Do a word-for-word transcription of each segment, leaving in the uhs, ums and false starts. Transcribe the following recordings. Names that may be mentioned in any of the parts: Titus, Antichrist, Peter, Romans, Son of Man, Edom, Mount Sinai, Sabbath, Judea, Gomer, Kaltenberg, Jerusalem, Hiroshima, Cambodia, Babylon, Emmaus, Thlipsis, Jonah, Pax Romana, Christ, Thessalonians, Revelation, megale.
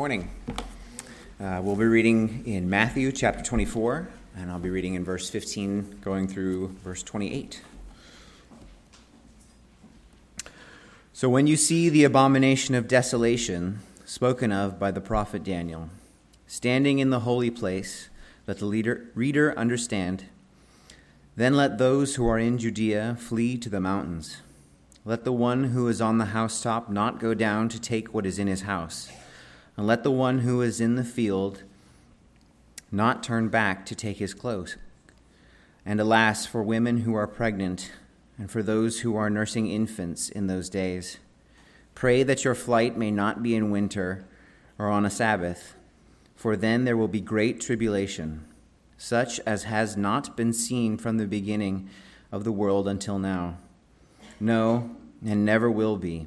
Morning. Uh, we'll be reading in Matthew chapter twenty-four, and I'll be reading in verse fifteen, going through verse twenty-eight. So when you see the abomination of desolation spoken of by the prophet Daniel, standing in the holy place, let the leader, reader understand. Then let those who are in Judea flee to the mountains. Let the one who is on the housetop not go down to take what is in his house. And let the one who is in the field not turn back to take his clothes. And alas, for women who are pregnant, and for those who are nursing infants in those days, pray that your flight may not be in winter or on a Sabbath, for then there will be great tribulation, such as has not been seen from the beginning of the world until now. No, and never will be.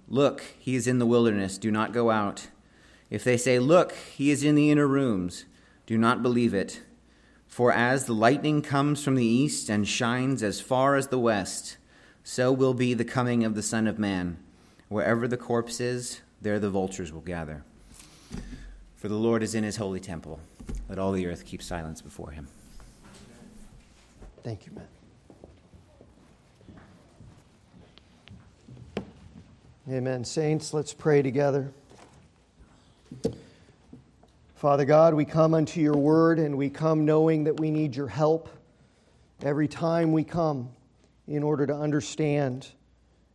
"Look, he is in the wilderness," do not go out. If they say, "Look, he is in the inner rooms," do not believe it. For as the lightning comes from the east and shines as far as the west, so will be the coming of the Son of Man. Wherever the corpse is, there the vultures will gather. For the Lord is in his holy temple. Let all the earth keep silence before him. Thank you, Matt. Amen. Saints, let's pray together. Father God, we come unto your word, and we come knowing that we need your help every time we come in order to understand,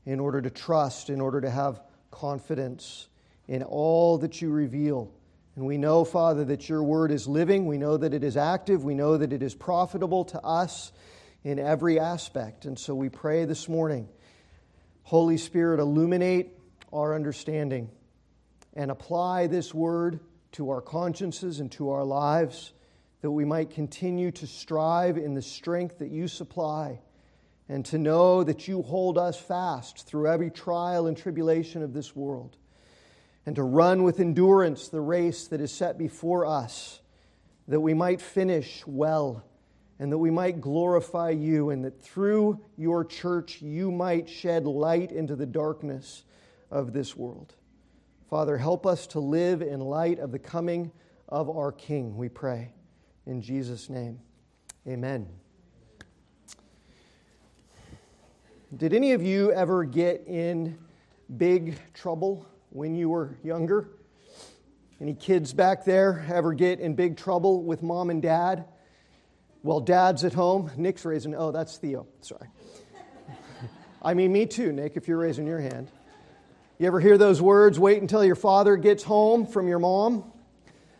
in order to trust, in order to have confidence in all that you reveal. And we know, Father, that your word is living. We know that it is active. We know that it is profitable to us in every aspect. And so we pray this morning, Holy Spirit, illuminate our understanding and apply this word to our consciences and to our lives, that we might continue to strive in the strength that you supply and to know that you hold us fast through every trial and tribulation of this world, and to run with endurance the race that is set before us, that we might finish well, and that we might glorify you, and that through your church you might shed light into the darkness of this world. Father, help us to live in light of the coming of our King, we pray. In Jesus' name, amen. Did any of you ever get in big trouble when you were younger? Any kids back there ever get in big trouble with mom and dad? Well, Dad's at home. Nick's raising... Oh, that's Theo. Sorry. I mean, me too, Nick, if you're raising your hand. You ever hear those words, "Wait until your father gets home from your mom"?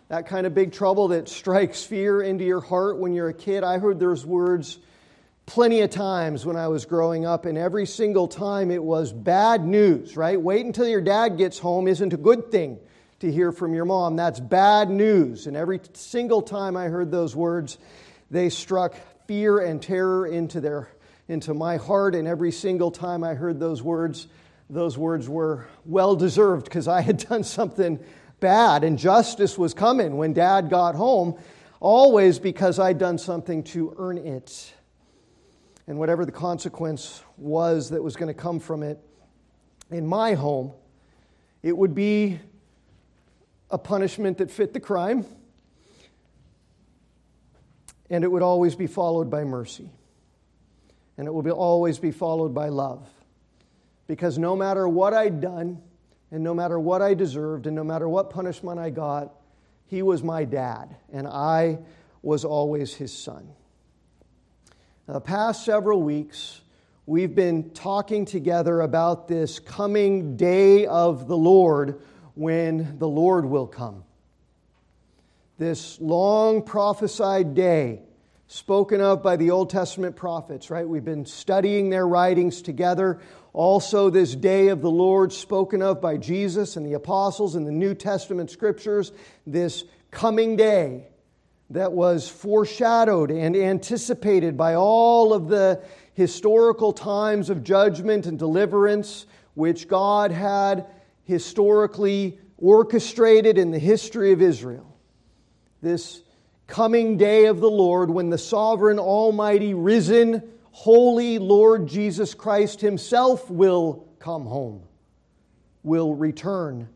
That kind of big trouble that strikes fear into your heart when you're a kid. I heard those words plenty of times when I was growing up, and every single time it was bad news, right? Wait until your dad gets home isn't a good thing to hear from your mom. That's bad news. And every single time I heard those words, they struck fear and terror into their into my heart, and every single time I heard those words, those words were well-deserved, because I had done something bad, and justice was coming when Dad got home, always because I'd done something to earn it. And whatever the consequence was that was going to come from it, in my home, it would be a punishment that fit the crime, and it would always be followed by mercy. And it will be always be followed by love. Because no matter what I'd done, and no matter what I deserved, and no matter what punishment I got, he was my dad, and I was always his son. Now, the past several weeks, we've been talking together about this coming day of the Lord, when the Lord will come. This long prophesied day spoken of by the Old Testament prophets, right? We've been studying their writings together Also, this day of the Lord spoken of by Jesus and the apostles in the New Testament scriptures, this coming day that was foreshadowed and anticipated by all of the historical times of judgment and deliverance, which God had historically orchestrated in the history of Israel. This coming day of the Lord, when the sovereign, almighty, risen, holy Lord Jesus Christ Himself will come home, will return,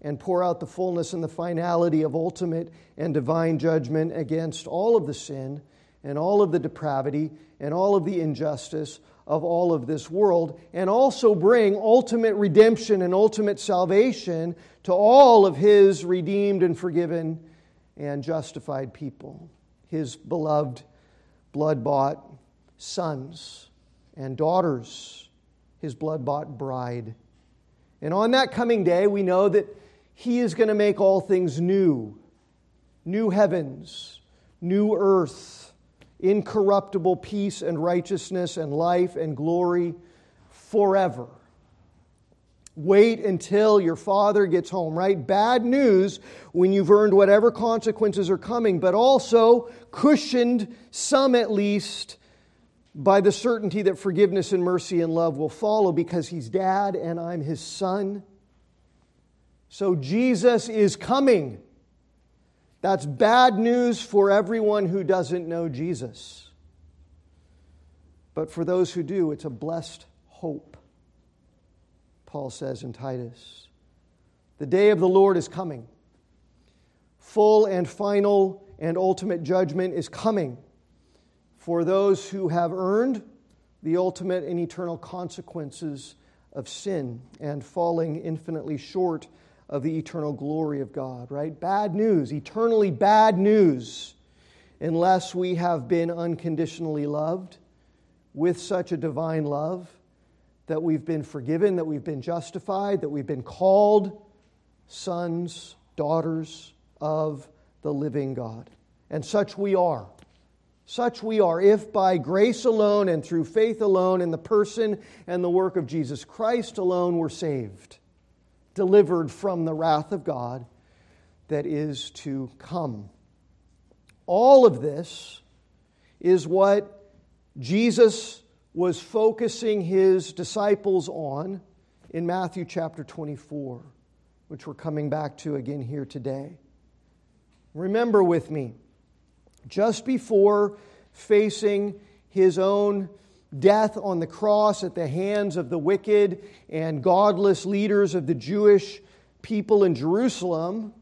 and pour out the fullness and the finality of ultimate and divine judgment against all of the sin and all of the depravity and all of the injustice of all of this world, and also bring ultimate redemption and ultimate salvation to all of His redeemed and forgiven and justified people, His beloved, blood-bought sons and daughters, His blood-bought bride. And on that coming day, we know that He is going to make all things new. New heavens, new earth, incorruptible peace and righteousness and life and glory forever. Wait until your Father gets home, right? Bad news when you've earned whatever consequences are coming, but also cushioned, some at least, by the certainty that forgiveness and mercy and love will follow, because He's Dad and I'm His son. So Jesus is coming. That's bad news for everyone who doesn't know Jesus. But for those who do, it's a blessed hope, Paul says in Titus. The day of the Lord is coming. Full and final and ultimate judgment is coming for those who have earned the ultimate and eternal consequences of sin and falling infinitely short of the eternal glory of God, right? Bad news, eternally bad news, unless we have been unconditionally loved with such a divine love that we've been forgiven, that we've been justified, that we've been called sons, daughters of the living God. And such we are. Such we are, if by grace alone and through faith alone in the person and the work of Jesus Christ alone we're saved, delivered from the wrath of God that is to come. All of this is what Jesus was focusing His disciples on in Matthew chapter twenty-four, which we're coming back to again here today. Remember with me, just before facing His own death on the cross at the hands of the wicked and godless leaders of the Jewish people in Jerusalem,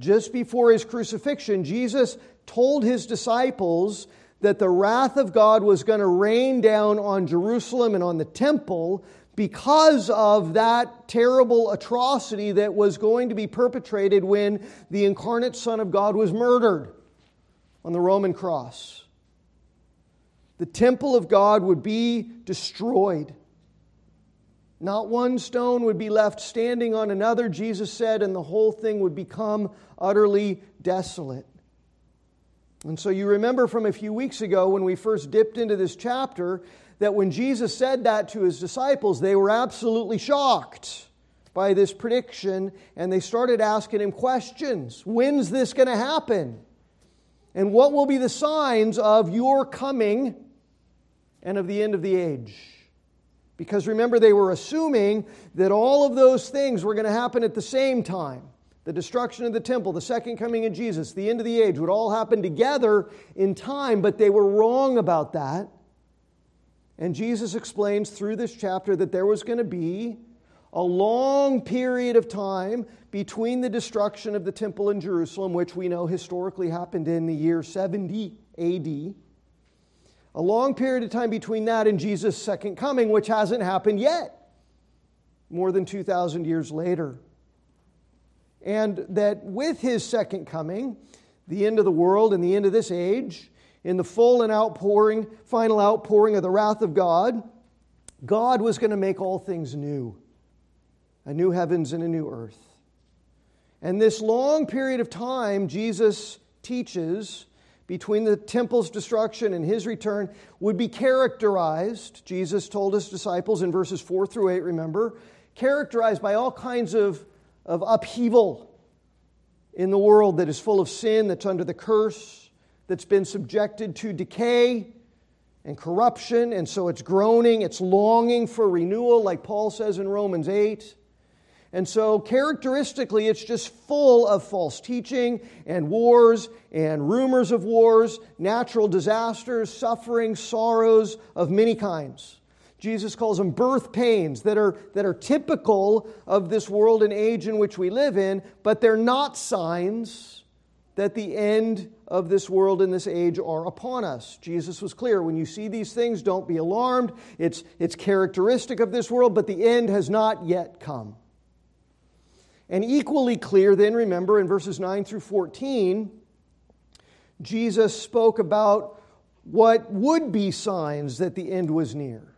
just before His crucifixion, Jesus told His disciples that the wrath of God was going to rain down on Jerusalem and on the temple because of that terrible atrocity that was going to be perpetrated when the incarnate Son of God was murdered on the Roman cross. The temple of God would be destroyed. Not one stone would be left standing on another, Jesus said, and the whole thing would become utterly desolate. And so you remember from a few weeks ago when we first dipped into this chapter that when Jesus said that to His disciples, they were absolutely shocked by this prediction, and they started asking Him questions. When's this going to happen? And what will be the signs of your coming and of the end of the age? Because remember, they were assuming that all of those things were going to happen at the same time. The destruction of the temple, the second coming of Jesus, the end of the age would all happen together in time, but they were wrong about that. And Jesus explains through this chapter that there was going to be a long period of time between the destruction of the temple in Jerusalem, which we know historically happened in the year seventy A D, a long period of time between that and Jesus' second coming, which hasn't happened yet, more than two thousand years later. And that with His second coming, the end of the world and the end of this age, in the full and outpouring, final outpouring of the wrath of God, God was going to make all things new. A new heavens and a new earth. And this long period of time, Jesus teaches, between the temple's destruction and His return would be characterized, Jesus told His disciples in verses four through eight, remember, characterized by all kinds of, of upheaval in the world that is full of sin, that's under the curse, that's been subjected to decay and corruption, and so it's groaning, it's longing for renewal, like Paul says in Romans eight. And so, characteristically, it's just full of false teaching and wars and rumors of wars, natural disasters, suffering, sorrows of many kinds. Jesus calls them birth pains that are, that are typical of this world and age in which we live in, but they're not signs that the end of this world and this age are upon us. Jesus was clear, when you see these things, don't be alarmed. It's, it's characteristic of this world, but the end has not yet come. And equally clear then, remember, in verses nine through fourteen, Jesus spoke about what would be signs that the end was near.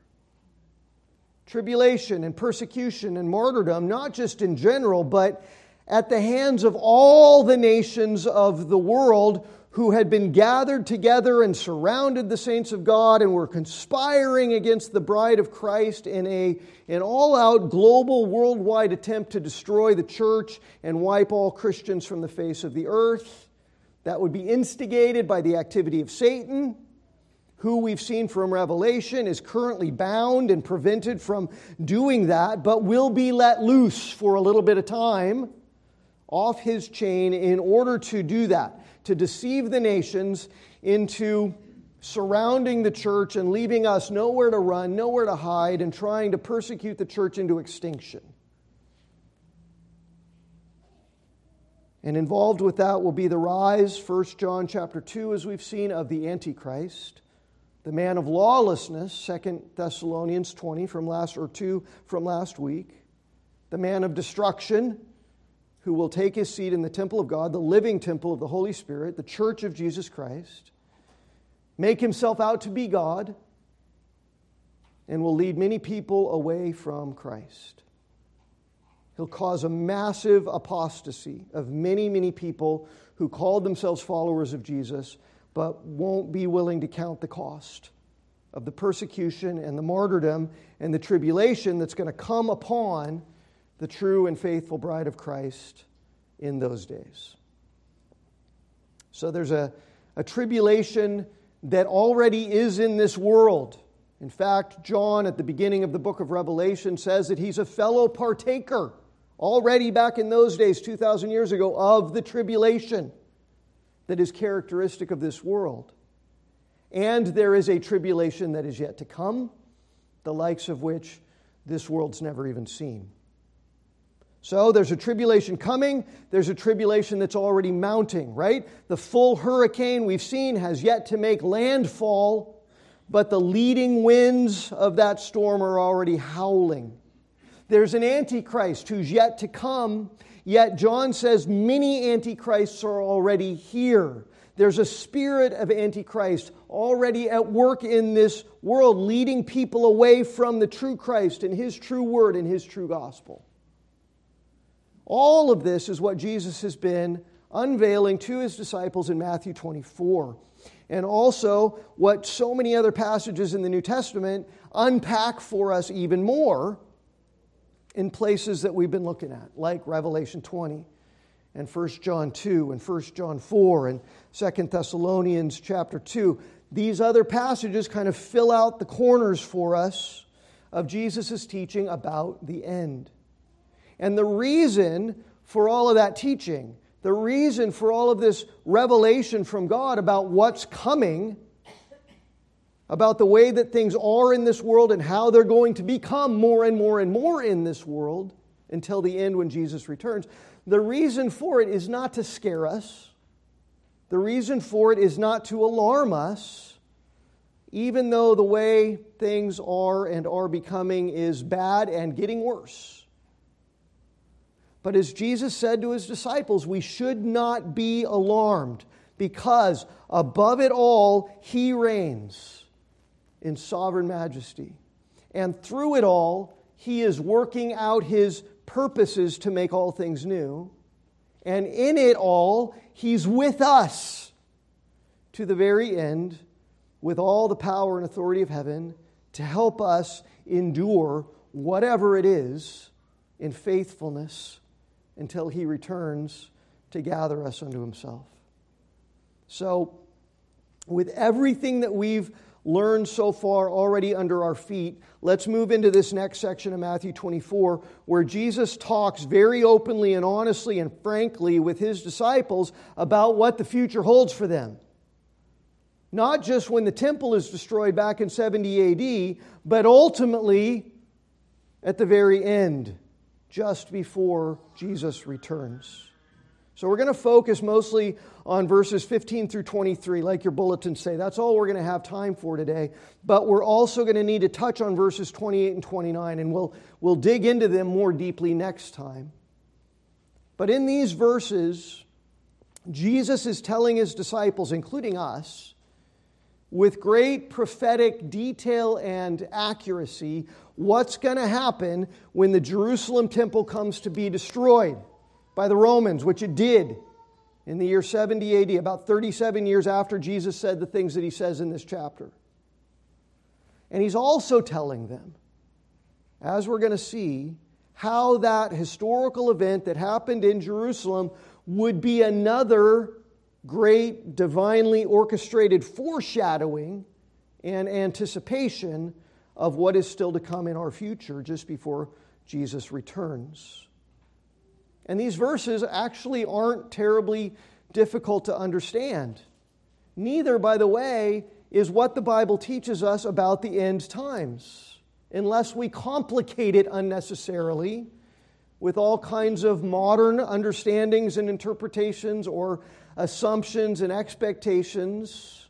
Tribulation and persecution and martyrdom, not just in general, but at the hands of all the nations of the world who had been gathered together and surrounded the saints of God and were conspiring against the bride of Christ in a an all-out global worldwide attempt to destroy the church and wipe all Christians from the face of the earth. That would be instigated by the activity of Satan, who we've seen from Revelation is currently bound and prevented from doing that, but will be let loose for a little bit of time off his chain in order to do that, to deceive the nations into surrounding the church and leaving us nowhere to run, nowhere to hide, and trying to persecute the church into extinction. And involved with that will be the rise, First John chapter two, as we've seen, of the Antichrist, the man of lawlessness, Second Thessalonians twenty from last or two from last week, the man of destruction, who will take his seat in the temple of God, the living temple of the Holy Spirit, the church of Jesus Christ, make himself out to be God, and will lead many people away from Christ. He'll cause a massive apostasy of many, many people who called themselves followers of Jesus, but won't be willing to count the cost of the persecution and the martyrdom and the tribulation that's going to come upon the true and faithful bride of Christ in those days. So there's a, a tribulation that already is in this world. In fact, John at the beginning of the book of Revelation says that he's a fellow partaker already back in those days, two thousand years ago, of the tribulation that is characteristic of this world. And there is a tribulation that is yet to come, the likes of which this world's never even seen. So there's a tribulation coming, there's a tribulation that's already mounting, right? The full hurricane we've seen has yet to make landfall, but the leading winds of that storm are already howling. There's an Antichrist who's yet to come, yet John says many Antichrists are already here. There's a spirit of Antichrist already at work in this world, leading people away from the true Christ and His true word and His true gospel. All of this is what Jesus has been unveiling to His disciples in Matthew twenty-four. And also what so many other passages in the New Testament unpack for us even more in places that we've been looking at, like Revelation twenty and First John two and First John four and Second Thessalonians chapter two. These other passages kind of fill out the corners for us of Jesus' teaching about the end. And the reason for all of that teaching, the reason for all of this revelation from God about what's coming, about the way that things are in this world and how they're going to become more and more and more in this world until the end when Jesus returns, the reason for it is not to scare us. The reason for it is not to alarm us, even though the way things are and are becoming is bad and getting worse. But as Jesus said to His disciples, we should not be alarmed because above it all, He reigns in sovereign majesty. And through it all, He is working out His purposes to make all things new. And in it all, He's with us to the very end with all the power and authority of heaven to help us endure whatever it is in faithfulness until He returns to gather us unto Himself. So, with everything that we've learned so far already under our feet, let's move into this next section of Matthew twenty-four, where Jesus talks very openly and honestly and frankly with His disciples about what the future holds for them. Not just when the temple is destroyed back in seventy A D, but ultimately at the very end, just before Jesus returns. So we're going to focus mostly on verses fifteen through twenty-three, like your bulletins say. That's all we're going to have time for today. But we're also going to need to touch on verses twenty-eight and twenty-nine, and we'll, we'll dig into them more deeply next time. But in these verses, Jesus is telling His disciples, including us, with great prophetic detail and accuracy, what's going to happen when the Jerusalem temple comes to be destroyed by the Romans, which it did in the year seventy A D, about thirty-seven years after Jesus said the things that He says in this chapter. And He's also telling them, as we're going to see, how that historical event that happened in Jerusalem would be another great divinely orchestrated foreshadowing and anticipation of what is still to come in our future just before Jesus returns. And these verses actually aren't terribly difficult to understand. Neither, by the way, is what the Bible teaches us about the end times, unless we complicate it unnecessarily with all kinds of modern understandings and interpretations or assumptions and expectations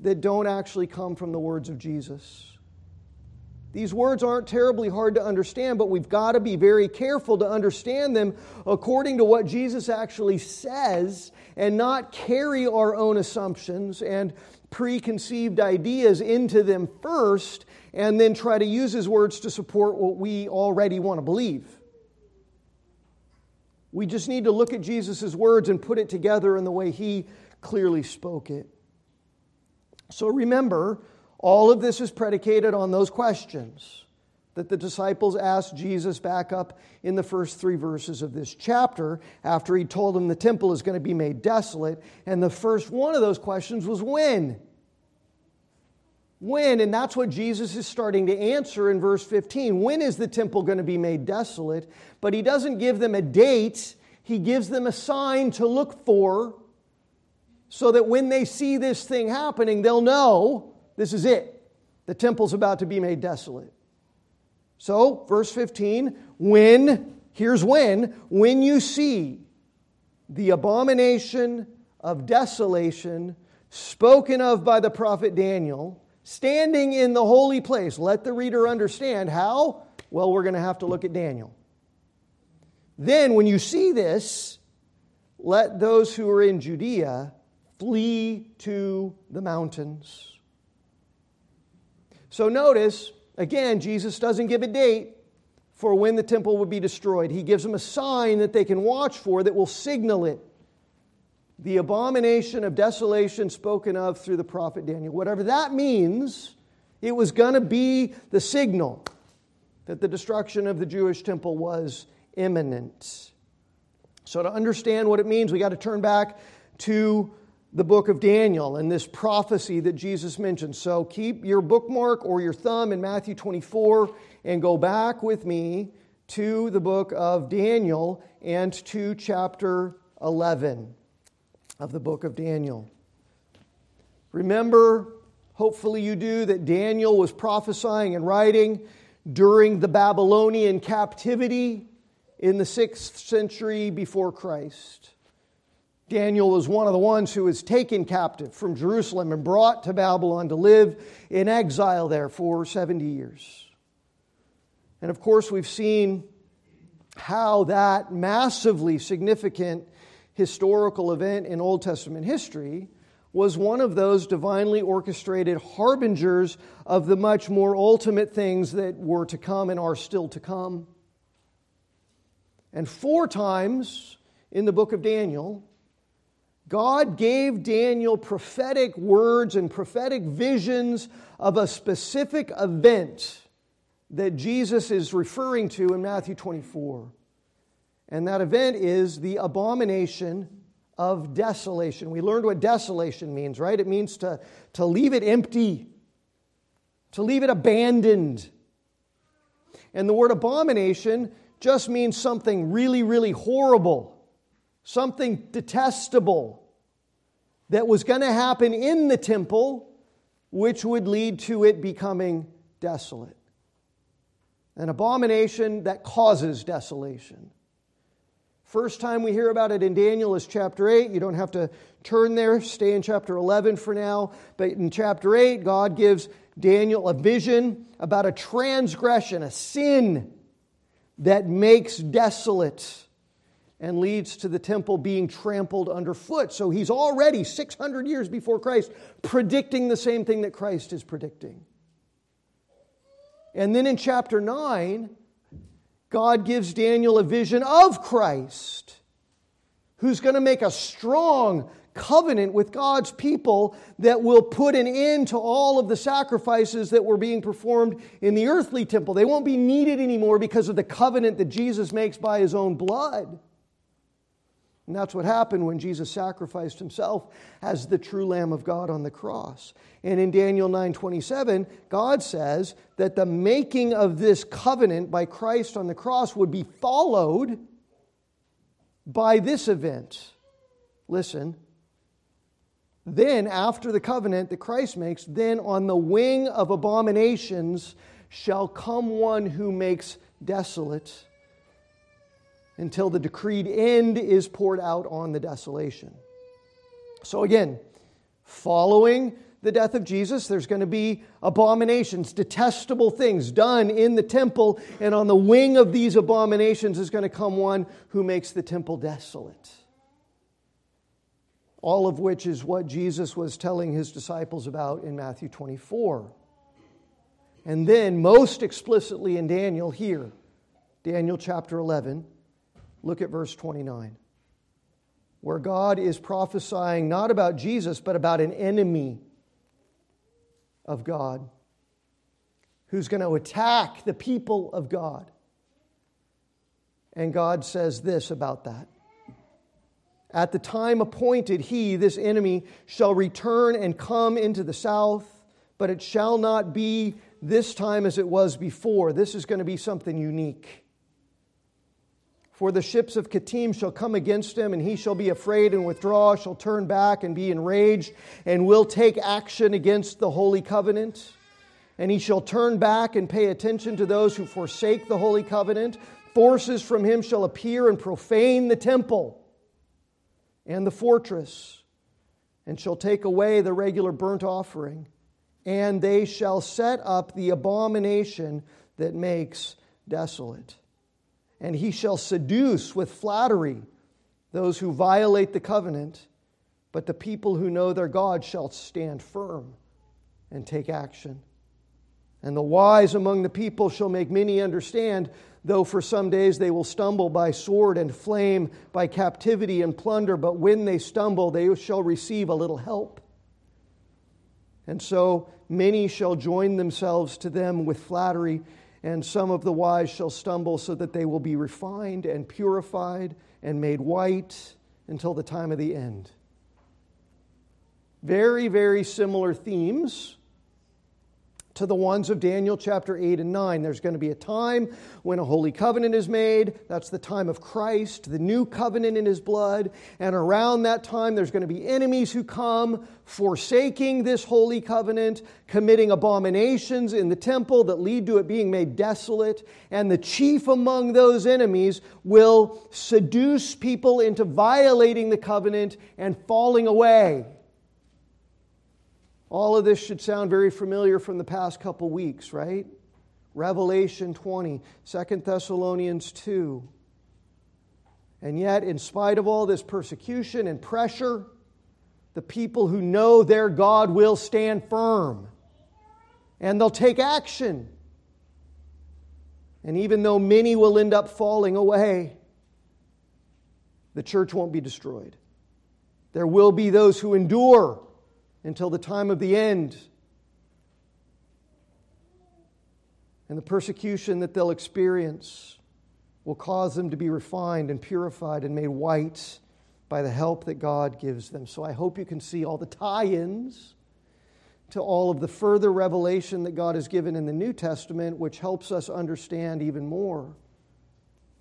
that don't actually come from the words of Jesus. These words aren't terribly hard to understand, but we've got to be very careful to understand them according to what Jesus actually says and not carry our own assumptions and preconceived ideas into them first and then try to use His words to support what we already want to believe. We just need to look at Jesus' words and put it together in the way He clearly spoke it. So remember, all of this is predicated on those questions that the disciples asked Jesus back up in the first three verses of this chapter after He told them the temple is going to be made desolate. And the first one of those questions was when? When? And that's what Jesus is starting to answer in verse fifteen. When is the temple going to be made desolate? But He doesn't give them a date. He gives them a sign to look for so that when they see this thing happening, they'll know this is it. The temple's about to be made desolate. So, verse fifteen, when, here's when, when you see the abomination of desolation spoken of by the prophet Daniel, standing in the holy place, let the reader understand how? Well, we're going to have to look at Daniel. Then, when you see this, let those who are in Judea flee to the mountains. So notice, again, Jesus doesn't give a date for when the temple would be destroyed. He gives them a sign that they can watch for that will signal it. The abomination of desolation spoken of through the prophet Daniel. Whatever that means, it was going to be the signal that the destruction of the Jewish temple was imminent. So to understand what it means, we got to turn back to the book of Daniel and this prophecy that Jesus mentioned. So keep your bookmark or your thumb in Matthew twenty-four and go back with me to the book of Daniel and to chapter eleven of the book of Daniel. Remember, hopefully you do, that Daniel was prophesying and writing during the Babylonian captivity in the sixth century before Christ. Daniel was one of the ones who was taken captive from Jerusalem and brought to Babylon to live in exile there for seventy years. And of course, we've seen how that massively significant historical event in Old Testament history was one of those divinely orchestrated harbingers of the much more ultimate things that were to come and are still to come. And four times in the book of Daniel, God gave Daniel prophetic words and prophetic visions of a specific event that Jesus is referring to in Matthew twenty-four. And that event is the abomination of desolation. We learned what desolation means, right? It means to, to leave it empty, to leave it abandoned. And the word abomination just means something really, really horrible, something detestable that was going to happen in the temple, which would lead to it becoming desolate. An abomination that causes desolation. First time we hear about it in Daniel is chapter eight. You don't have to turn there. Stay in chapter eleven for now. But in chapter eight, God gives Daniel a vision about a transgression, a sin that makes desolate and leads to the temple being trampled underfoot. So he's already six hundred years before Christ predicting the same thing that Christ is predicting. And then in chapter nine, God gives Daniel a vision of Christ, who's going to make a strong covenant with God's people that will put an end to all of the sacrifices that were being performed in the earthly temple. They won't be needed anymore because of the covenant that Jesus makes by His own blood. And that's what happened when Jesus sacrificed Himself as the true Lamb of God on the cross. And in Daniel nine twenty-seven, God says that the making of this covenant by Christ on the cross would be followed by this event. Listen. Then, after the covenant that Christ makes, then on the wing of abominations shall come one who makes desolate, until the decreed end is poured out on the desolation. So again, following the death of Jesus, there's going to be abominations, detestable things done in the temple, and on the wing of these abominations is going to come one who makes the temple desolate. All of which is what Jesus was telling His disciples about in Matthew twenty-four. And then most explicitly in Daniel here, Daniel chapter eleven, look at verse twenty-nine, where God is prophesying not about Jesus, but about an enemy of God who's going to attack the people of God. And God says this about that. At the time appointed, he, this enemy, shall return and come into the south, but it shall not be this time as it was before. This is going to be something unique. For the ships of Kittim shall come against him, and he shall be afraid and withdraw, shall turn back and be enraged, and will take action against the holy covenant. And he shall turn back and pay attention to those who forsake the holy covenant. Forces from him shall appear and profane the temple and the fortress, and shall take away the regular burnt offering. And they shall set up the abomination that makes desolate. And he shall seduce with flattery those who violate the covenant, but the people who know their God shall stand firm and take action. And the wise among the people shall make many understand, though for some days they will stumble by sword and flame, by captivity and plunder, but when they stumble, they shall receive a little help. And so many shall join themselves to them with flattery, and some of the wise shall stumble, so that they will be refined and purified and made white until the time of the end. Very, very similar themes to the ones of Daniel chapter eight and nine. There's going to be a time when a holy covenant is made. That's the time of Christ, the new covenant in His blood. And around that time, there's going to be enemies who come, forsaking this holy covenant, committing abominations in the temple that lead to it being made desolate. And the chief among those enemies will seduce people into violating the covenant and falling away. All of this should sound very familiar from the past couple weeks, right? Revelation twenty, Second Thessalonians two. And yet, in spite of all this persecution and pressure, the people who know their God will stand firm. And they'll take action. And even though many will end up falling away, the church won't be destroyed. There will be those who endure until the time of the end. And the persecution that they'll experience will cause them to be refined and purified and made white by the help that God gives them. So I hope you can see all the tie-ins to all of the further revelation that God has given in the New Testament, which helps us understand even more.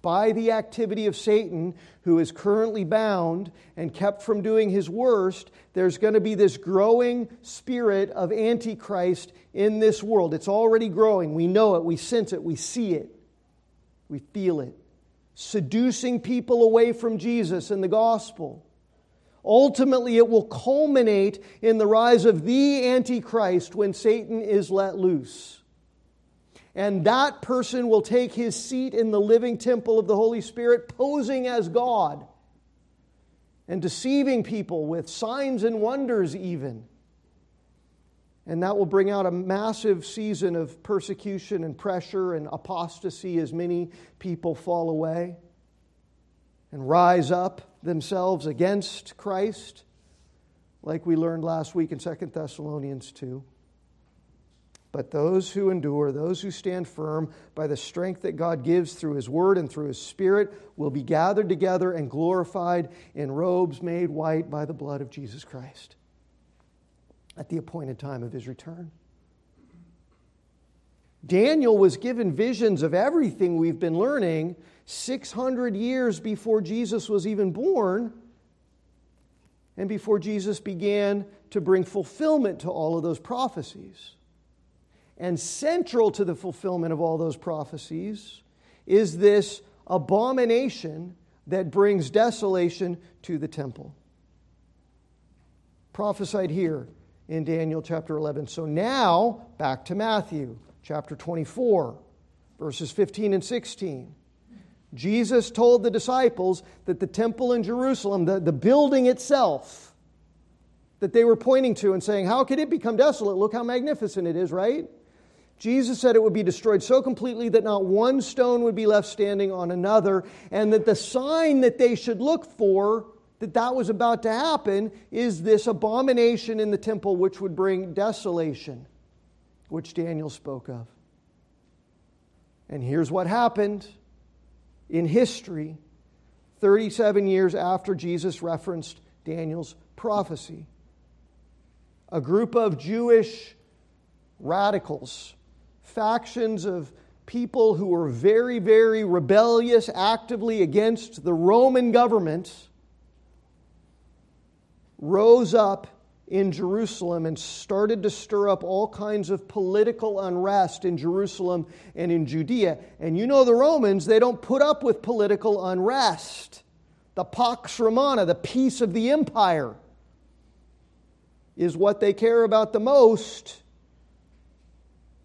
By the activity of Satan, who is currently bound and kept from doing his worst, there's going to be this growing spirit of Antichrist in this world. It's already growing. We know it. We sense it. We see it. We feel it. Seducing people away from Jesus and the gospel. Ultimately, it will culminate in the rise of the Antichrist when Satan is let loose. And that person will take his seat in the living temple of the Holy Spirit, posing as God and deceiving people with signs and wonders even. And that will bring out a massive season of persecution and pressure and apostasy as many people fall away and rise up themselves against Christ, like we learned last week in Second Thessalonians two. But those who endure, those who stand firm by the strength that God gives through His Word and through His Spirit will be gathered together and glorified in robes made white by the blood of Jesus Christ at the appointed time of His return. Daniel was given visions of everything we've been learning six hundred years before Jesus was even born and before Jesus began to bring fulfillment to all of those prophecies. And central to the fulfillment of all those prophecies is this abomination that brings desolation to the temple, prophesied here in Daniel chapter eleven. So now, back to Matthew chapter twenty-four, verses fifteen and sixteen. Jesus told the disciples that the temple in Jerusalem, the, the building itself that they were pointing to and saying, how could it become desolate? Look how magnificent it is, right? Jesus said it would be destroyed so completely that not one stone would be left standing on another, and that the sign that they should look for, that that was about to happen, is this abomination in the temple which would bring desolation, which Daniel spoke of. And here's what happened in history, thirty-seven years after Jesus referenced Daniel's prophecy. A group of Jewish radicals, factions of people who were very, very rebellious, actively against the Roman government, rose up in Jerusalem and started to stir up all kinds of political unrest in Jerusalem and in Judea. And you know the Romans, they don't put up with political unrest. The Pax Romana, the peace of the empire, is what they care about the most.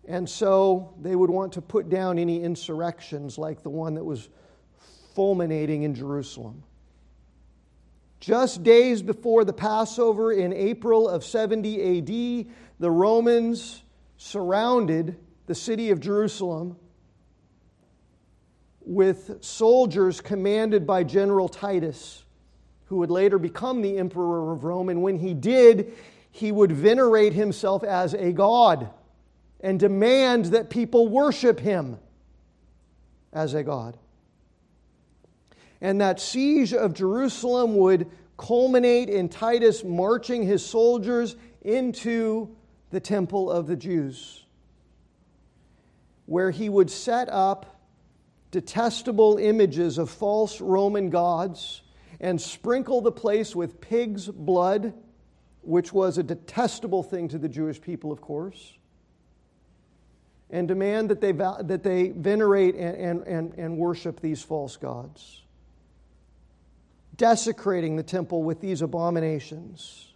And so they would want to put down any insurrections like the one that was fulminating in Jerusalem. Just days before the Passover in April of seventy A D, the Romans surrounded the city of Jerusalem with soldiers commanded by General Titus, who would later become the emperor of Rome. And when he did, he would venerate himself as a god and demand that people worship him as a god. And that siege of Jerusalem would culminate in Titus marching his soldiers into the temple of the Jews, where he would set up detestable images of false Roman gods and sprinkle the place with pig's blood, which was a detestable thing to the Jewish people, of course, and demand that they that they venerate and, and, and worship these false gods, desecrating the temple with these abominations.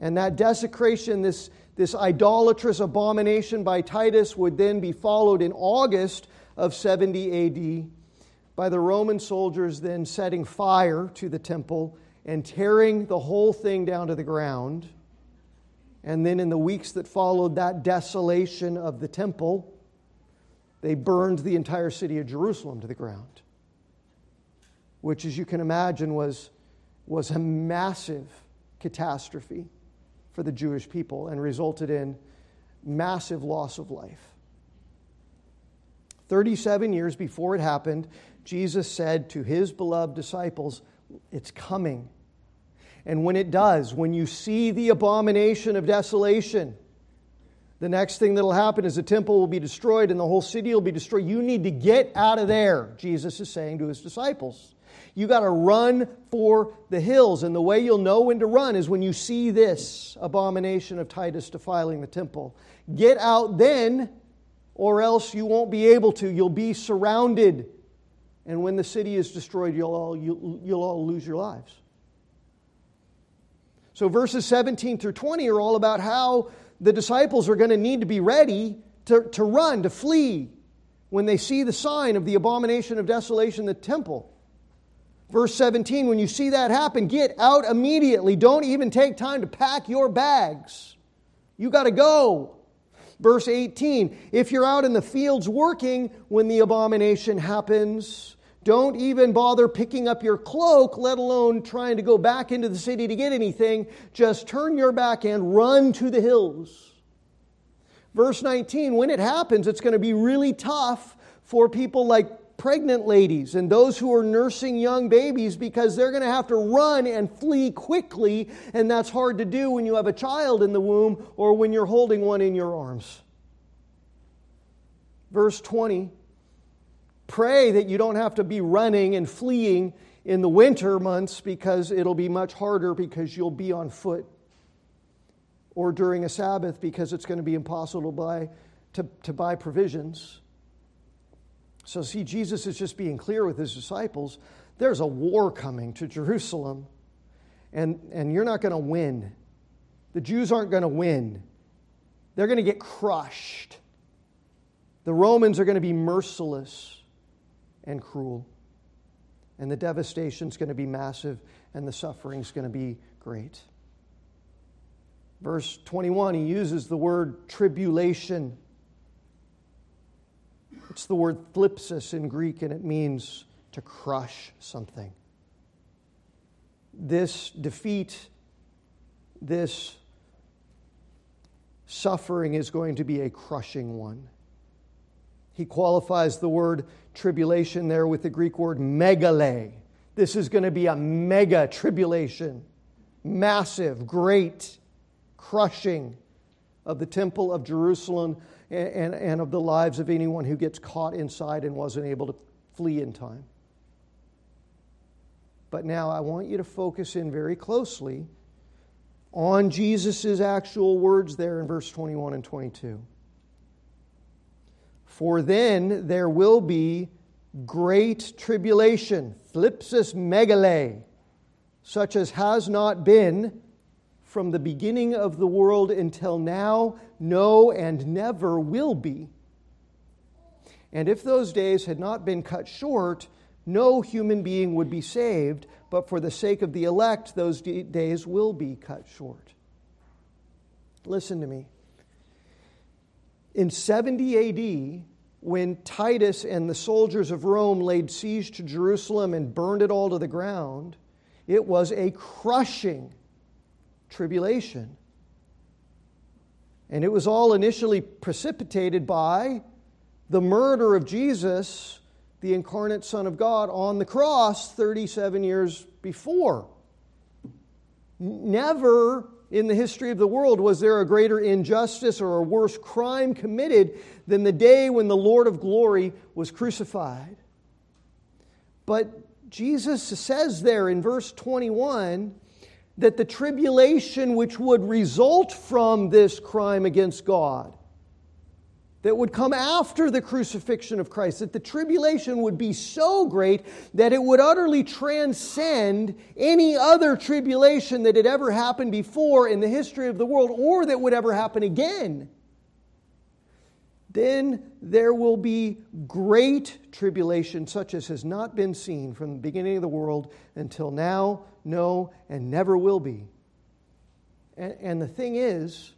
And that desecration, this, this idolatrous abomination by Titus, would then be followed in August of seventy A D by the Roman soldiers then setting fire to the temple and tearing the whole thing down to the ground. And then in the weeks that followed that desolation of the temple, they burned the entire city of Jerusalem to the ground, which, as you can imagine, was was a massive catastrophe for the Jewish people and resulted in massive loss of life. thirty-seven years before it happened, Jesus said to his beloved disciples, it's coming. And when it does, when you see the abomination of desolation, the next thing that will happen is the temple will be destroyed and the whole city will be destroyed. You need to get out of there, Jesus is saying to his disciples. You got to run for the hills. And the way you'll know when to run is when you see this abomination of Titus defiling the temple. Get out then, or else you won't be able to. You'll be surrounded. And when the city is destroyed, you'll all, you'll, you'll all lose your lives. So verses seventeen through twenty are all about how the disciples are going to need to be ready to, to run, to flee, when they see the sign of the abomination of desolation, the temple. Verse seventeen, when you see that happen, get out immediately. Don't even take time to pack your bags. You got to go. Verse eighteen, if you're out in the fields working when the abomination happens, don't even bother picking up your cloak, let alone trying to go back into the city to get anything. Just turn your back and run to the hills. Verse nineteen, when it happens, it's going to be really tough for people like pregnant ladies and those who are nursing young babies, because they're going to have to run and flee quickly, and that's hard to do when you have a child in the womb or when you're holding one in your arms. Verse twenty, pray that you don't have to be running and fleeing in the winter months, because it'll be much harder because you'll be on foot, or during a Sabbath because it's going to be impossible to buy, to, to buy provisions. So see, Jesus is just being clear with his disciples. There's a war coming to Jerusalem, and, and you're not going to win. The Jews aren't going to win. They're going to get crushed. The Romans are going to be merciless and cruel, and the devastation's going to be massive, and the suffering's going to be great. Verse twenty-one, he uses the word tribulation. It's the word thlipsis in Greek, and it means to crush something. This defeat, this suffering is going to be a crushing one. He qualifies the word tribulation there with the Greek word megale. This is going to be a mega tribulation, massive, great crushing of the temple of Jerusalem, and, and, and of the lives of anyone who gets caught inside and wasn't able to flee in time. But now I want you to focus in very closely on Jesus' actual words there in verse twenty-one and twenty-two. For then there will be great tribulation, thlipsis megale, such as has not been from the beginning of the world until now, no, and never will be. And if those days had not been cut short, no human being would be saved, but for the sake of the elect, those d- days will be cut short. Listen to me. In seventy A D, when Titus and the soldiers of Rome laid siege to Jerusalem and burned it all to the ground, it was a crushing tribulation. And it was all initially precipitated by the murder of Jesus, the incarnate Son of God, on the cross thirty-seven years before. Never in the history of the world was there a greater injustice or a worse crime committed than the day when the Lord of glory was crucified. But Jesus says there in verse twenty-one that the tribulation which would result from this crime against God, that would come after the crucifixion of Christ, that the tribulation would be so great that it would utterly transcend any other tribulation that had ever happened before in the history of the world, or that would ever happen again. Then there will be great tribulation, such as has not been seen from the beginning of the world until now, no, and never will be. And, and the thing is,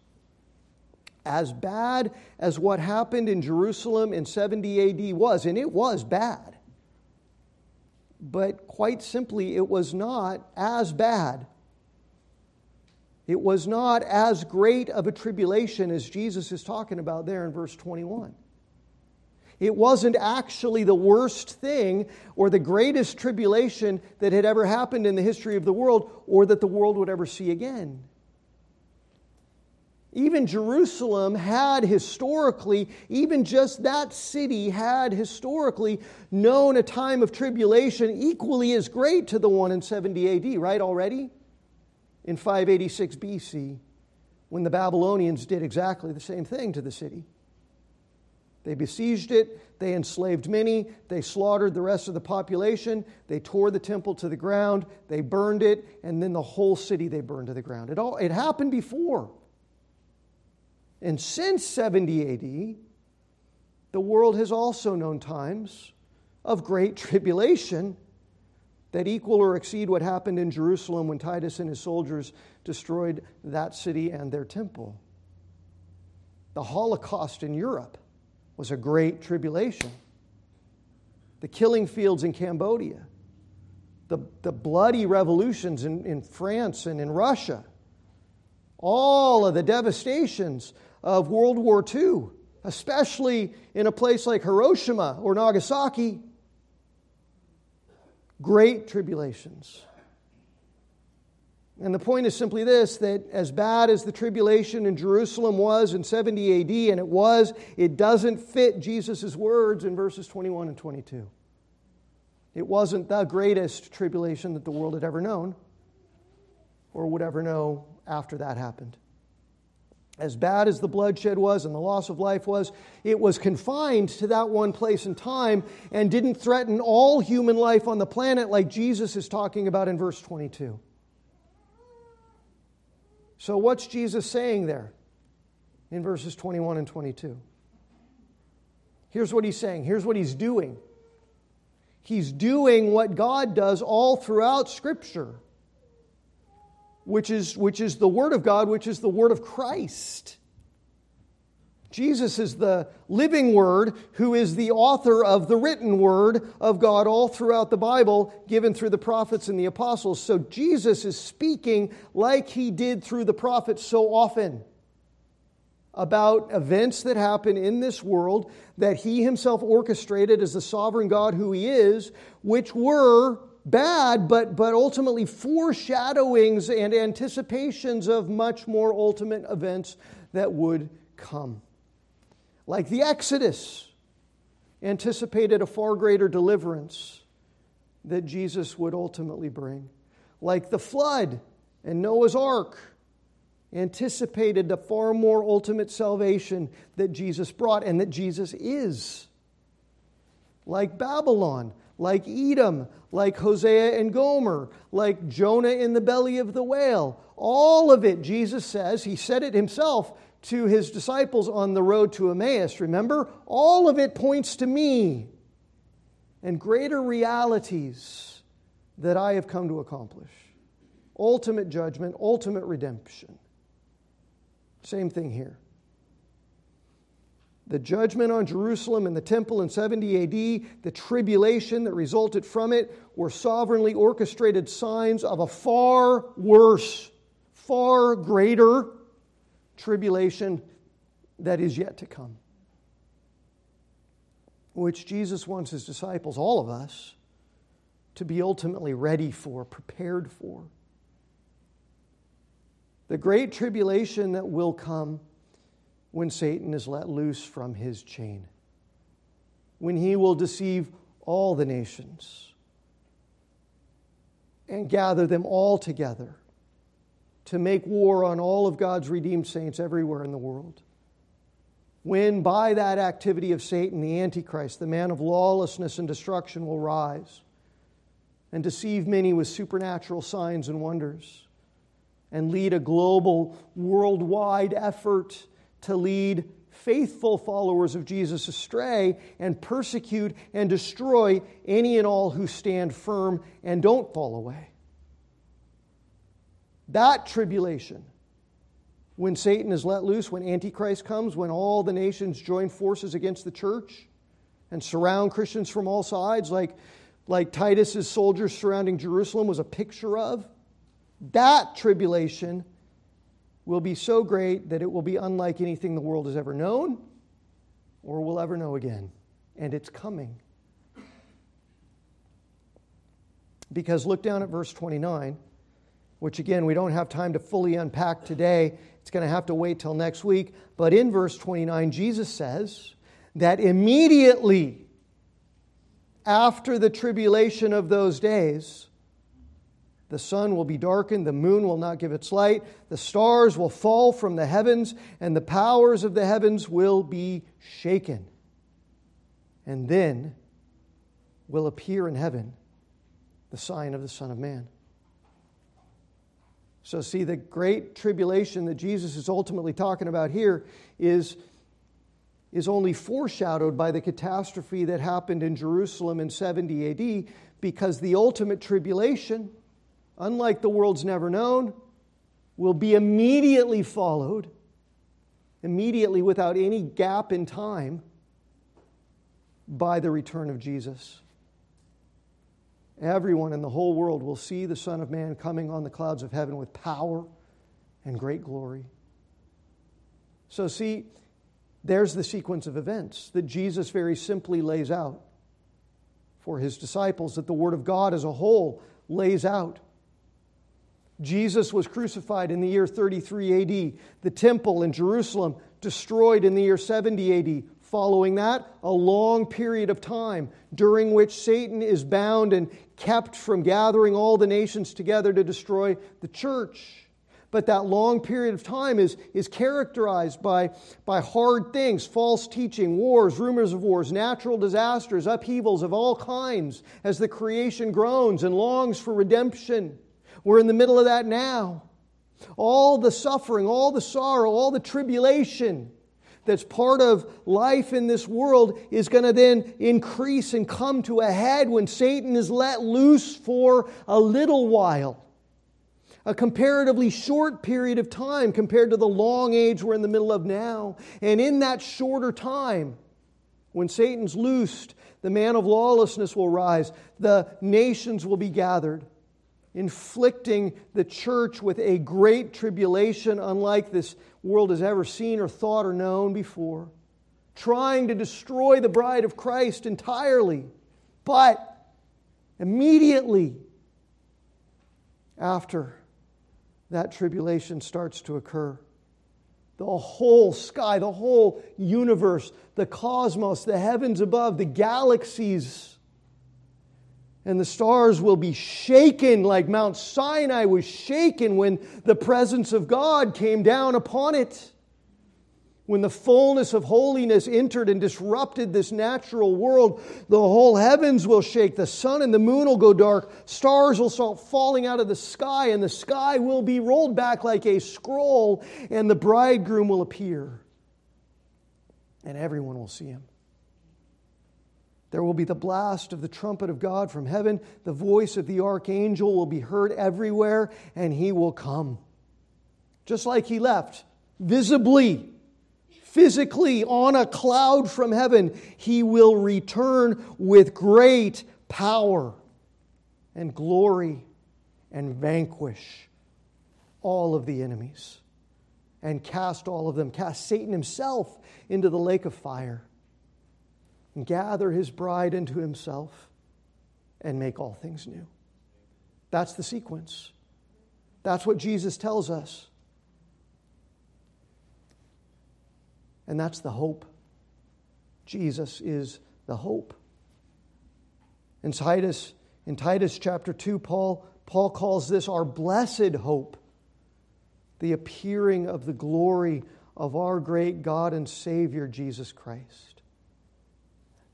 as bad as what happened in Jerusalem in seventy A D was, and it was bad, but quite simply, it was not as bad. It was not as great of a tribulation as Jesus is talking about there in verse twenty-one. It wasn't actually the worst thing or the greatest tribulation that had ever happened in the history of the world or that the world would ever see again. Even Jerusalem had historically, even just that city had historically known a time of tribulation equally as great to the one in seventy A D, right already? In five eighty-six B C, when the Babylonians did exactly the same thing to the city. They besieged it, they enslaved many, they slaughtered the rest of the population, they tore the temple to the ground, they burned it, and then the whole city they burned to the ground. It all, it happened before. And since seventy A D, the world has also known times of great tribulation that equal or exceed what happened in Jerusalem when Titus and his soldiers destroyed that city and their temple. The Holocaust in Europe was a great tribulation. The killing fields in Cambodia, the, the bloody revolutions in, in France and in Russia, all of the devastations of World War Two, especially in a place like Hiroshima or Nagasaki. Great tribulations. And the point is simply this, that as bad as the tribulation in Jerusalem was in seventy A D, and it was, it doesn't fit Jesus' words in verses twenty-one and twenty-two. It wasn't the greatest tribulation that the world had ever known or would ever know after that happened. As bad as the bloodshed was and the loss of life was, it was confined to that one place and time and didn't threaten all human life on the planet like Jesus is talking about in verse twenty-two. So what's Jesus saying there in verses twenty-one and twenty-two? Here's what he's saying. Here's what he's doing. He's doing what God does all throughout Scripture, which is which is the Word of God, which is the Word of Christ. Jesus is the living Word who is the author of the written Word of God all throughout the Bible, given through the prophets and the apostles. So Jesus is speaking like he did through the prophets so often about events that happen in this world that he himself orchestrated as the sovereign God who he is, which were bad, but but ultimately foreshadowings and anticipations of much more ultimate events that would come. Like the Exodus anticipated a far greater deliverance that Jesus would ultimately bring. Like the flood and Noah's Ark anticipated the far more ultimate salvation that Jesus brought and that Jesus is. Like Babylon, like Edom, like Hosea and Gomer, like Jonah in the belly of the whale. All of it, Jesus says, he said it himself to his disciples on the road to Emmaus, remember? All of it points to me and greater realities that I have come to accomplish. Ultimate judgment, ultimate redemption. Same thing here. The judgment on Jerusalem and the temple in seventy A D, the tribulation that resulted from it, were sovereignly orchestrated signs of a far worse, far greater tribulation that is yet to come, which Jesus wants his disciples, all of us, to be ultimately ready for, prepared for. The great tribulation that will come when Satan is let loose from his chain, when he will deceive all the nations and gather them all together to make war on all of God's redeemed saints everywhere in the world. When by that activity of Satan, the Antichrist, the man of lawlessness and destruction, will rise and deceive many with supernatural signs and wonders and lead a global, worldwide effort to lead faithful followers of Jesus astray and persecute and destroy any and all who stand firm and don't fall away. That tribulation, when Satan is let loose, when Antichrist comes, when all the nations join forces against the church and surround Christians from all sides like like Titus's soldiers surrounding Jerusalem was a picture of, that tribulation will be so great that it will be unlike anything the world has ever known or will ever know again. And it's coming. Because look down at verse twenty-nine, which again, we don't have time to fully unpack today. It's going to have to wait till next week. But in verse twenty-nine, Jesus says that immediately after the tribulation of those days, the sun will be darkened, the moon will not give its light, the stars will fall from the heavens, and the powers of the heavens will be shaken. And then will appear in heaven the sign of the Son of Man. So see, the great tribulation that Jesus is ultimately talking about here is, is only foreshadowed by the catastrophe that happened in Jerusalem in seventy A D, because the ultimate tribulation, unlike the world's never known, will be immediately followed, immediately without any gap in time, by the return of Jesus. Everyone in the whole world will see the Son of Man coming on the clouds of heaven with power and great glory. So see, there's the sequence of events that Jesus very simply lays out for his disciples, that the Word of God as a whole lays out. Jesus was crucified in the year thirty-three A D, the temple in Jerusalem destroyed in the year seventy A D. Following that, a long period of time during which Satan is bound and kept from gathering all the nations together to destroy the church. But that long period of time is, is characterized by, by hard things, false teaching, wars, rumors of wars, natural disasters, upheavals of all kinds as the creation groans and longs for redemption. We're in the middle of that now. All the suffering, all the sorrow, all the tribulation that's part of life in this world is going to then increase and come to a head when Satan is let loose for a little while. A comparatively short period of time compared to the long age we're in the middle of now. And in that shorter time, when Satan's loosed, the man of lawlessness will rise. The nations will be gathered, inflicting the church with a great tribulation unlike this world has ever seen or thought or known before, trying to destroy the bride of Christ entirely. But immediately after that tribulation starts to occur, the whole sky, the whole universe, the cosmos, the heavens above, the galaxies, and the stars will be shaken like Mount Sinai was shaken when the presence of God came down upon it. When the fullness of holiness entered and disrupted this natural world, the whole heavens will shake. The sun and the moon will go dark. Stars will start falling out of the sky, and the sky will be rolled back like a scroll, and the bridegroom will appear. And everyone will see him. There will be the blast of the trumpet of God from heaven. The voice of the archangel will be heard everywhere, and he will come. Just like he left, visibly, physically, on a cloud from heaven, he will return with great power and glory and vanquish all of the enemies and cast all of them, cast Satan himself into the lake of fire. And gather his bride into himself and make all things new. That's the sequence. That's what Jesus tells us. And that's the hope. Jesus is the hope. In Titus, in Titus chapter two, Paul, Paul calls this our blessed hope, the appearing of the glory of our great God and Savior, Jesus Christ.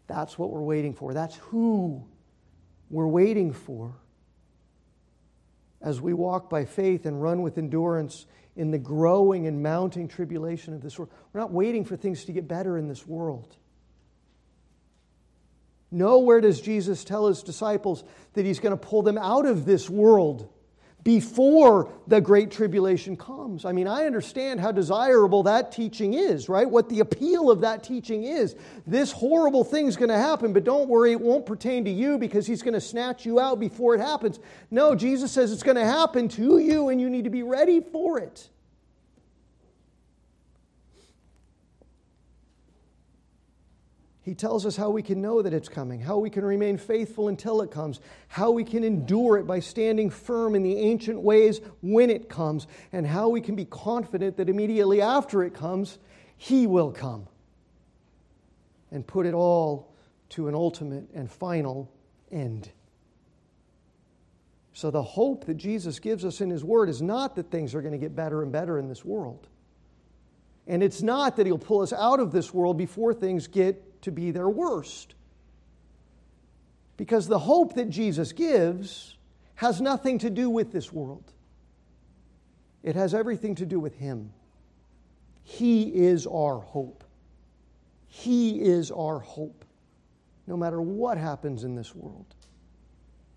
That's what we're waiting for. That's who we're waiting for as we walk by faith and run with endurance in the growing and mounting tribulation of this world. We're not waiting for things to get better in this world. Nowhere does Jesus tell his disciples that he's going to pull them out of this world. before the Great Tribulation comes. I mean, I understand how desirable that teaching is, right? What the appeal of that teaching is. This horrible thing's going to happen, but don't worry, it won't pertain to you because he's going to snatch you out before it happens. No, Jesus says it's going to happen to you and you need to be ready for it. He tells us how we can know that it's coming, how we can remain faithful until it comes, how we can endure it by standing firm in the ancient ways when it comes, and how we can be confident that immediately after it comes, He will come and put it all to an ultimate and final end. So the hope that Jesus gives us in His Word is not that things are going to get better and better in this world. And it's not that He'll pull us out of this world before things get to be their worst. Because the hope that Jesus gives has nothing to do with this world. It has everything to do with Him. He is our hope. He is our hope, no matter what happens in this world.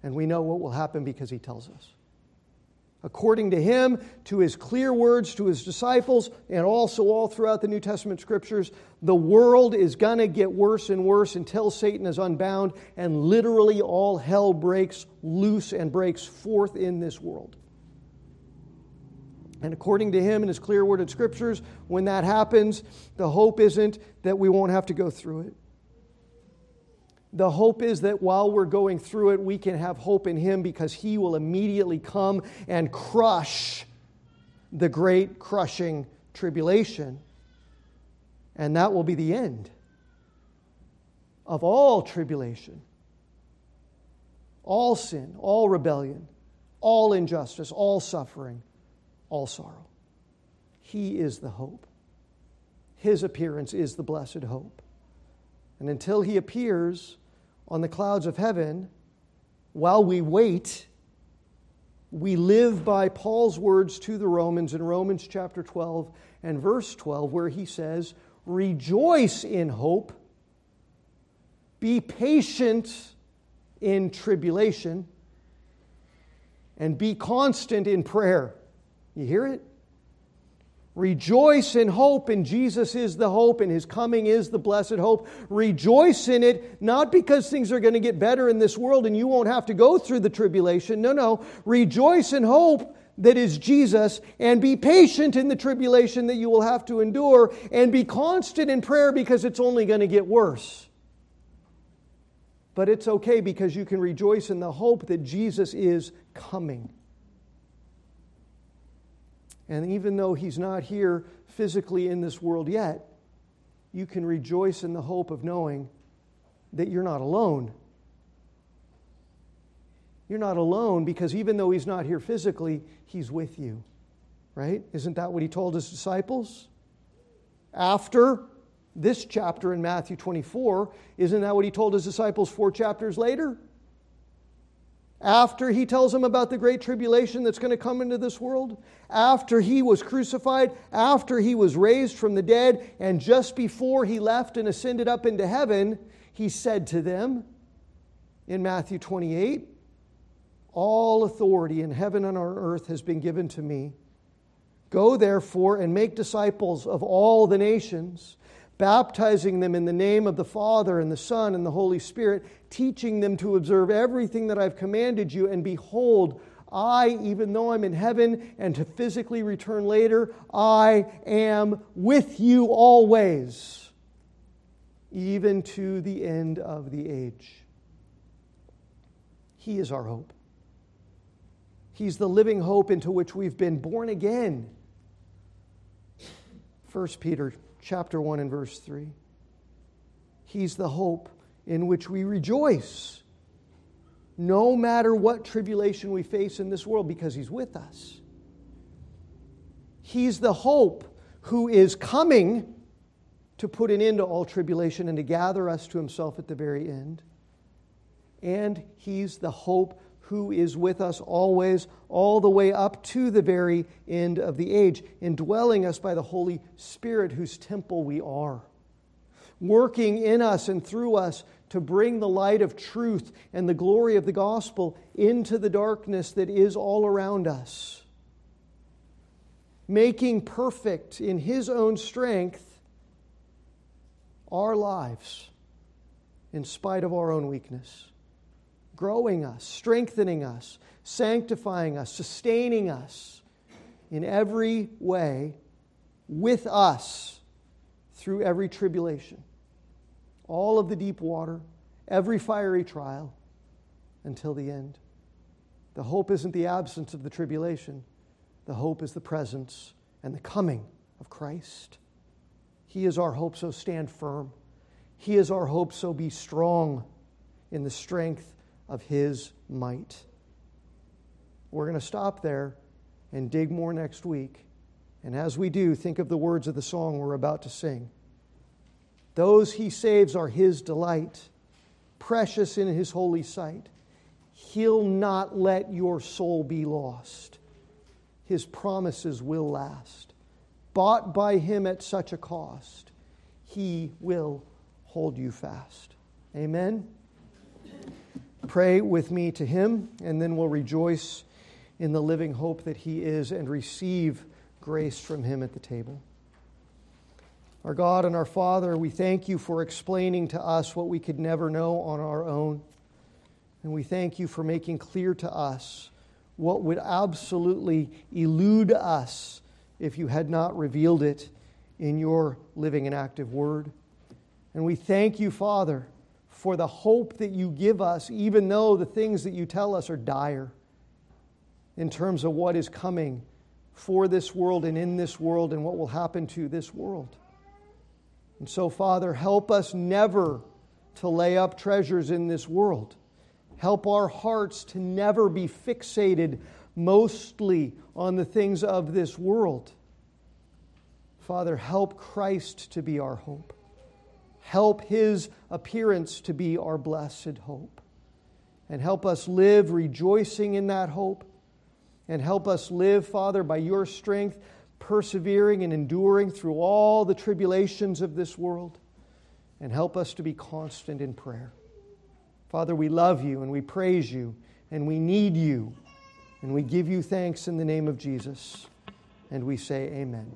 And we know what will happen because He tells us. According to Him, to His clear words, to His disciples, and also all throughout the New Testament Scriptures, the world is going to get worse and worse until Satan is unbound, and literally all hell breaks loose and breaks forth in this world. And according to Him and His clear worded Scriptures, when that happens, the hope isn't that we won't have to go through it. The hope is that while we're going through it, we can have hope in Him because He will immediately come and crush the great crushing tribulation. And that will be the end of all tribulation, all sin, all rebellion, all injustice, all suffering, all sorrow. He is the hope. His appearance is the blessed hope. And until He appears on the clouds of heaven, while we wait, we live by Paul's words to the Romans in Romans chapter twelve and verse twelve, where he says, "Rejoice in hope, be patient in tribulation, and be constant in prayer." You hear it? Rejoice in hope, and Jesus is the hope, and His coming is the blessed hope. Rejoice in it, not because things are going to get better in this world and you won't have to go through the tribulation. No, no. Rejoice in hope that is Jesus, and be patient in the tribulation that you will have to endure, and be constant in prayer because it's only going to get worse. But it's okay because you can rejoice in the hope that Jesus is coming. And even though He's not here physically in this world yet, you can rejoice in the hope of knowing that you're not alone. You're not alone because even though He's not here physically, He's with you, right? Isn't that what He told His disciples? After this chapter in Matthew twenty-four, isn't that what He told His disciples four chapters later? After He tells them about the great tribulation that's going to come into this world, after He was crucified, after He was raised from the dead, and just before He left and ascended up into heaven, He said to them in Matthew twenty-eight, "All authority in heaven and on earth has been given to me. Go therefore and make disciples of all the nations, baptizing them in the name of the Father and the Son and the Holy Spirit, teaching them to observe everything that I've commanded you. And behold, I, even though I'm in heaven and to physically return later, I am with you always, even to the end of the age." He is our hope. He's the living hope into which we've been born again. First Peter chapter one and verse three. He's the hope in which we rejoice, no matter what tribulation we face in this world, because He's with us. He's the hope who is coming to put an end to all tribulation and to gather us to Himself at the very end. And He's the hope who is with us always, all the way up to the very end of the age, indwelling us by the Holy Spirit, whose temple we are, working in us and through us to bring the light of truth and the glory of the gospel into the darkness that is all around us, making perfect in His own strength our lives in spite of our own weakness, growing us, strengthening us, sanctifying us, sustaining us in every way with us through every tribulation, all of the deep water, every fiery trial, until the end. The hope isn't the absence of the tribulation. The hope is the presence and the coming of Christ. He is our hope, so stand firm. He is our hope, so be strong in the strength of His might. We're going to stop there and dig more next week. And as we do, think of the words of the song we're about to sing. Those He saves are His delight, precious in His holy sight. He'll not let your soul be lost. His promises will last. Bought by Him at such a cost, He will hold you fast. Amen? Pray with me to Him, and then we'll rejoice in the living hope that He is and receive grace from Him at the table. Our God and our Father, we thank You for explaining to us what we could never know on our own. And we thank You for making clear to us what would absolutely elude us if You had not revealed it in Your living and active Word. And we thank You, Father, for the hope that You give us, even though the things that You tell us are dire in terms of what is coming for this world and in this world and what will happen to this world. And so, Father, help us never to lay up treasures in this world. Help our hearts to never be fixated mostly on the things of this world. Father, help Christ to be our hope. Help His appearance to be our blessed hope. And help us live rejoicing in that hope. And help us live, Father, by Your strength, persevering and enduring through all the tribulations of this world. And help us to be constant in prayer. Father, we love You and we praise You and we need You and we give You thanks in the name of Jesus. And we say amen.